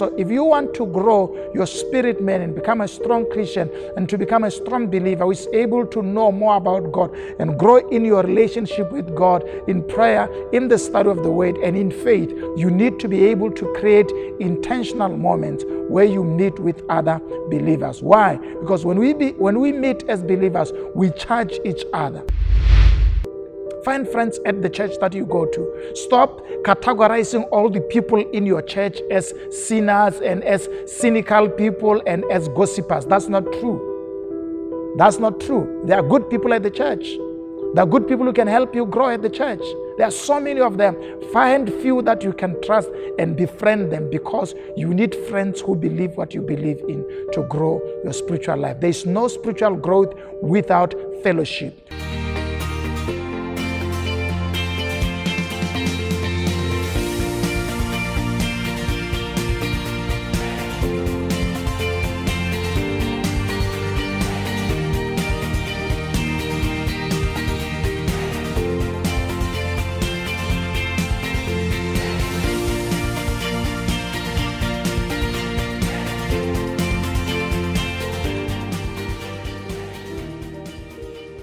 So if you want to grow your spirit man and become a strong Christian and to become a strong believer who is able to know more about God and grow in your relationship with God in prayer, in the study of the word and in faith, you need to be able to create intentional moments where you meet with other believers. Why? Because when we meet as believers, we charge each other. Find friends at the church that you go to. Stop categorizing all the people in your church as sinners and as cynical people and as gossipers. That's not true. That's not true. There are good people at the church. There are good people who can help you grow at the church. There are so many of them. Find few that you can trust and befriend them, because you need friends who believe what you believe in to grow your spiritual life. There is no spiritual growth without fellowship.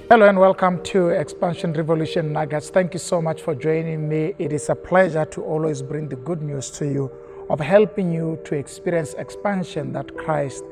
Hello and welcome to Expansion Revolution Nuggets. Thank you so much for joining me. It is a pleasure to always bring the good news to you of helping you to experience expansion that Christ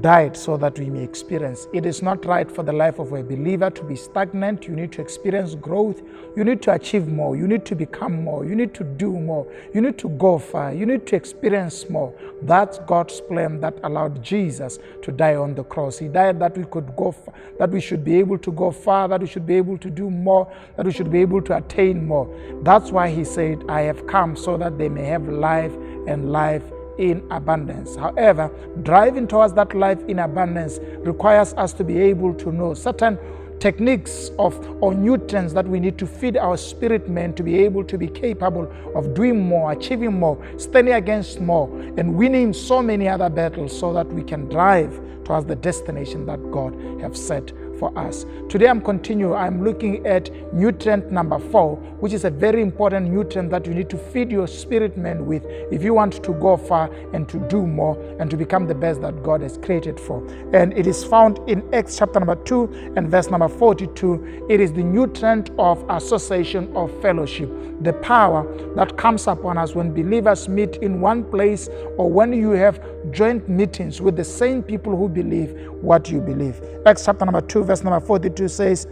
died so that we may experience. It is not right for the life of a believer to be stagnant. You need to experience growth. You need to achieve more. You need to become more. You need to do more. You need to go far. You need to experience more. That's God's plan that allowed Jesus to die on the cross. He died that we could go far, that we should be able to go far, that we should be able to do more, that we should be able to attain more. That's why he said, I have come so that they may have life and life in abundance. However, driving towards that life in abundance requires us to be able to know certain techniques or nutrients that we need to feed our spirit man to be able to be capable of doing more, achieving more, standing against more, and winning so many other battles so that we can drive towards the destination that God has set for us. Today I'm looking at nutrient number 4, which is a very important nutrient that you need to feed your spirit man with if you want to go far and to do more and to become the best that God has created for. And it is found in Acts chapter number 2 and verse number 42. It is the nutrient of association or fellowship, the power that comes upon us when believers meet in one place or when you have joint meetings with the same people who believe what you believe. Acts chapter number 2 verse number 42 says,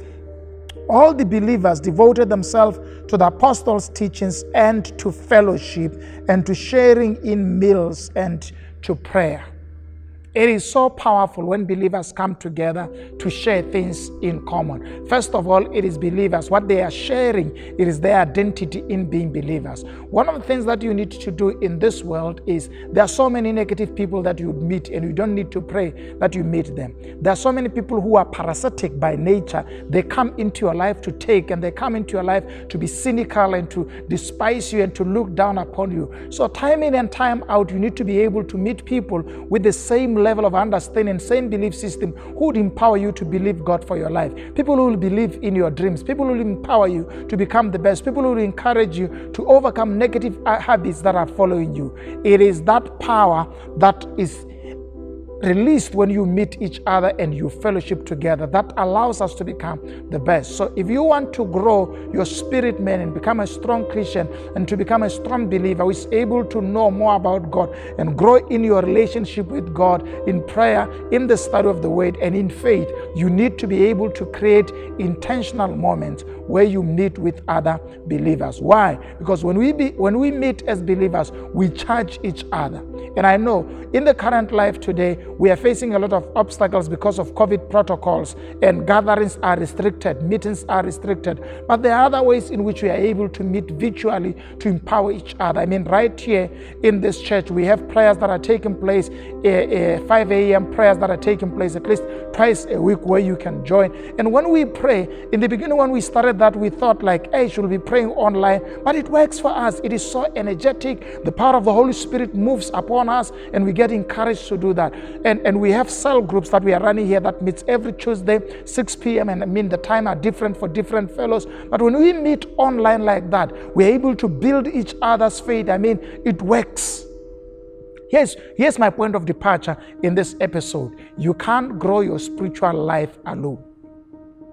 all the believers devoted themselves to the apostles' teachings and to fellowship and to sharing in meals and to prayer. It is so powerful when believers come together to share things in common. First of all, it is believers. What they are sharing, it is their identity in being believers. One of the things that you need to do in this world is there are so many negative people that you meet, and you don't need to pray that you meet them. There are so many people who are parasitic by nature. They come into your life to take, and they come into your life to be cynical and to despise you and to look down upon you. So time in and time out, you need to be able to meet people with the same level of understanding, same belief system, who would empower you to believe God for your life. People who will believe in your dreams. People who will empower you to become the best. People who will encourage you to overcome negative habits that are following you. It is that power that is released when you meet each other and you fellowship together that allows us to become the best. So if you want to grow your spirit man and become a strong Christian and to become a strong believer who is able to know more about God and grow in your relationship with God in prayer, in the study of the word and in faith, you need to be able to create intentional moments where you meet with other believers. Why? Because when we meet as believers, we charge each other. And I know in the current life today, we are facing a lot of obstacles because of COVID protocols, and gatherings are restricted, meetings are restricted. But there are other ways in which we are able to meet virtually to empower each other. I mean, right here in this church, we have prayers that are taking place, 5 a.m. prayers that are taking place at least twice a week where you can join. And when we pray, in the beginning when we started that, we thought like, hey, should we be praying online? But it works for us. It is so energetic. The power of the Holy Spirit moves upon us and we get encouraged to do that. And we have cell groups that we are running here that meets every Tuesday, 6 p.m. And I mean, the time are different for different fellows. But when we meet online like that, we're able to build each other's faith. I mean, it works. Here's my point of departure in this episode. You can't grow your spiritual life alone.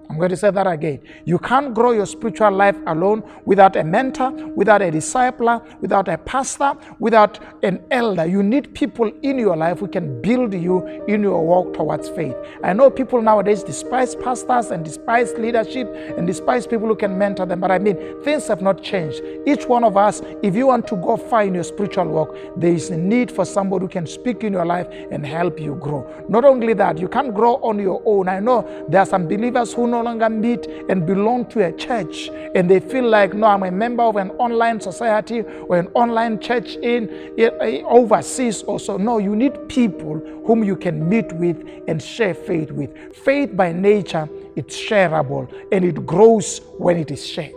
I'm going to say that again. You can't grow your spiritual life alone without a mentor, without a discipler, without a pastor, without an elder. You need people in your life who can build you in your walk towards faith. I know people nowadays despise pastors and despise leadership and despise people who can mentor them, but I mean, things have not changed. Each one of us, if you want to go far in your spiritual walk, there is a need for somebody who can speak in your life and help you grow. Not only that, you can't grow on your own. I know there are some believers who know longer meet and belong to a church, and they feel like, no, I'm a member of an online society or an online church in overseas also. No, you need people whom you can meet with and share faith with. Faith by nature, it's shareable, and it grows when it is shared.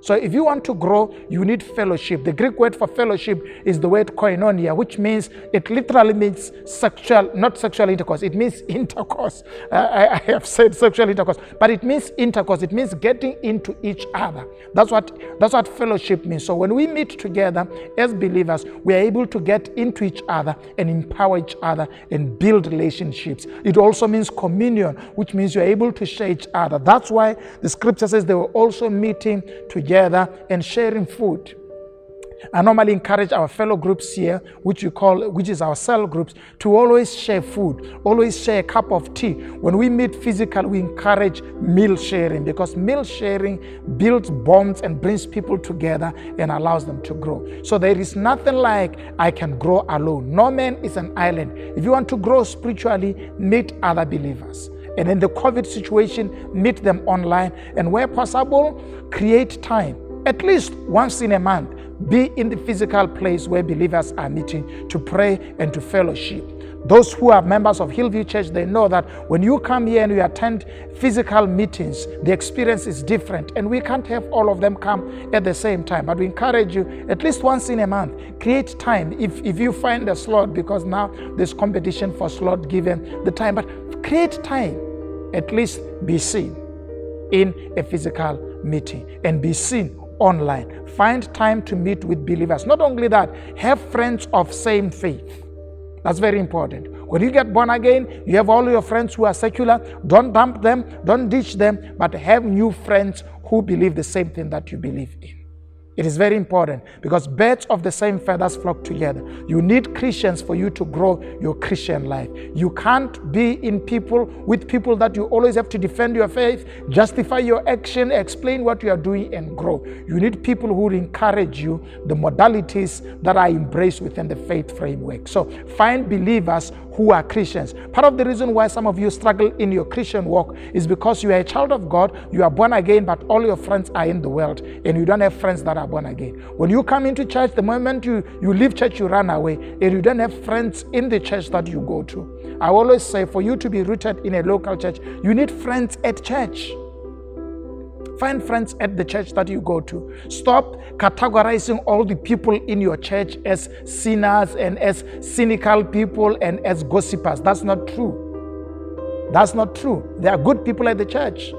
So if you want to grow, you need fellowship. The Greek word for fellowship is the word koinonia, which means, it literally means not sexual intercourse. It means intercourse. I have said sexual intercourse, but it means intercourse. It means getting into each other. That's what fellowship means. So when we meet together as believers, we are able to get into each other and empower each other and build relationships. It also means communion, which means you're able to share each other. That's why the scripture says they were also meeting together and sharing food. I normally encourage our fellow groups here, which is our cell groups, to always share food, always share a cup of tea. When we meet physically, we encourage meal sharing, because meal sharing builds bonds and brings people together and allows them to grow. So there is nothing like, I can grow alone. No man is an island. If you want to grow spiritually, meet other believers. And in the COVID situation, meet them online. And where possible, create time. At least once in a month, be in the physical place where believers are meeting to pray and to fellowship. Those who are members of Hillview Church, they know that when you come here and you attend physical meetings, the experience is different, and we can't have all of them come at the same time. But we encourage you, at least once in a month, create time if you find a slot, because now there's competition for slot given the time. But create time, at least be seen in a physical meeting and be seen online. Find time to meet with believers. Not only that, have friends of same faith. That's very important. When you get born again, you have all your friends who are secular. Don't dump them, don't ditch them, but have new friends who believe the same thing that you believe in. It is very important, because birds of the same feathers flock together. You need Christians for you to grow your Christian life. You can't be with people that you always have to defend your faith, justify your action, explain what you are doing, and grow. You need people who encourage you, the modalities that are embraced within the faith framework. So find believers who are Christians. Part of the reason why some of you struggle in your Christian walk is because you are a child of God, you are born again, but all your friends are in the world, and you don't have friends that are born again. When you come into church, the moment you leave church, you run away, and you don't have friends in the church that you go to. I always say, for you to be rooted in a local church, you need friends at church. Find friends at the church that you go to. Stop categorizing all the people in your church as sinners and as cynical people and as gossipers. That's not true. That's not true. There are good people at the church.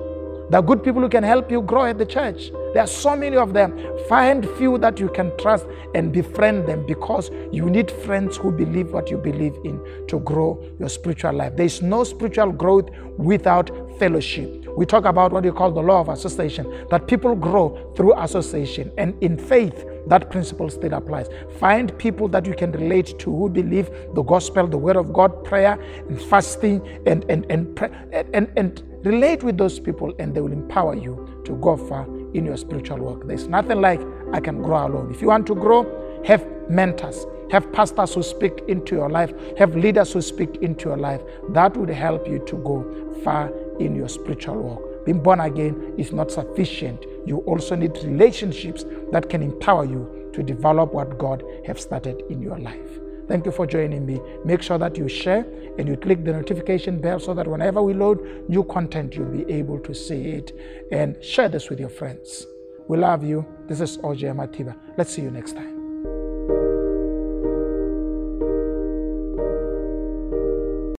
There are good people who can help you grow at the church. There are so many of them. Find few that you can trust and befriend them, because you need friends who believe what you believe in to grow your spiritual life. There is no spiritual growth without fellowship. We talk about what we call the law of association, that people grow through association. And in faith, that principle still applies. Find people that you can relate to who believe the gospel, the word of God, prayer, and fasting, and relate with those people, and they will empower you to go far in your spiritual work. There's nothing like, I can grow alone. If you want to grow, have mentors, have pastors who speak into your life, have leaders who speak into your life. That would help you to go far in your spiritual walk. Being born again is not sufficient. You also need relationships that can empower you to develop what God has started in your life. Thank you for joining me. Make sure that you share and you click the notification bell, so that whenever we load new content, you'll be able to see it. And share this with your friends. We love you. This is Ojie Amatiba. Let's see you next time.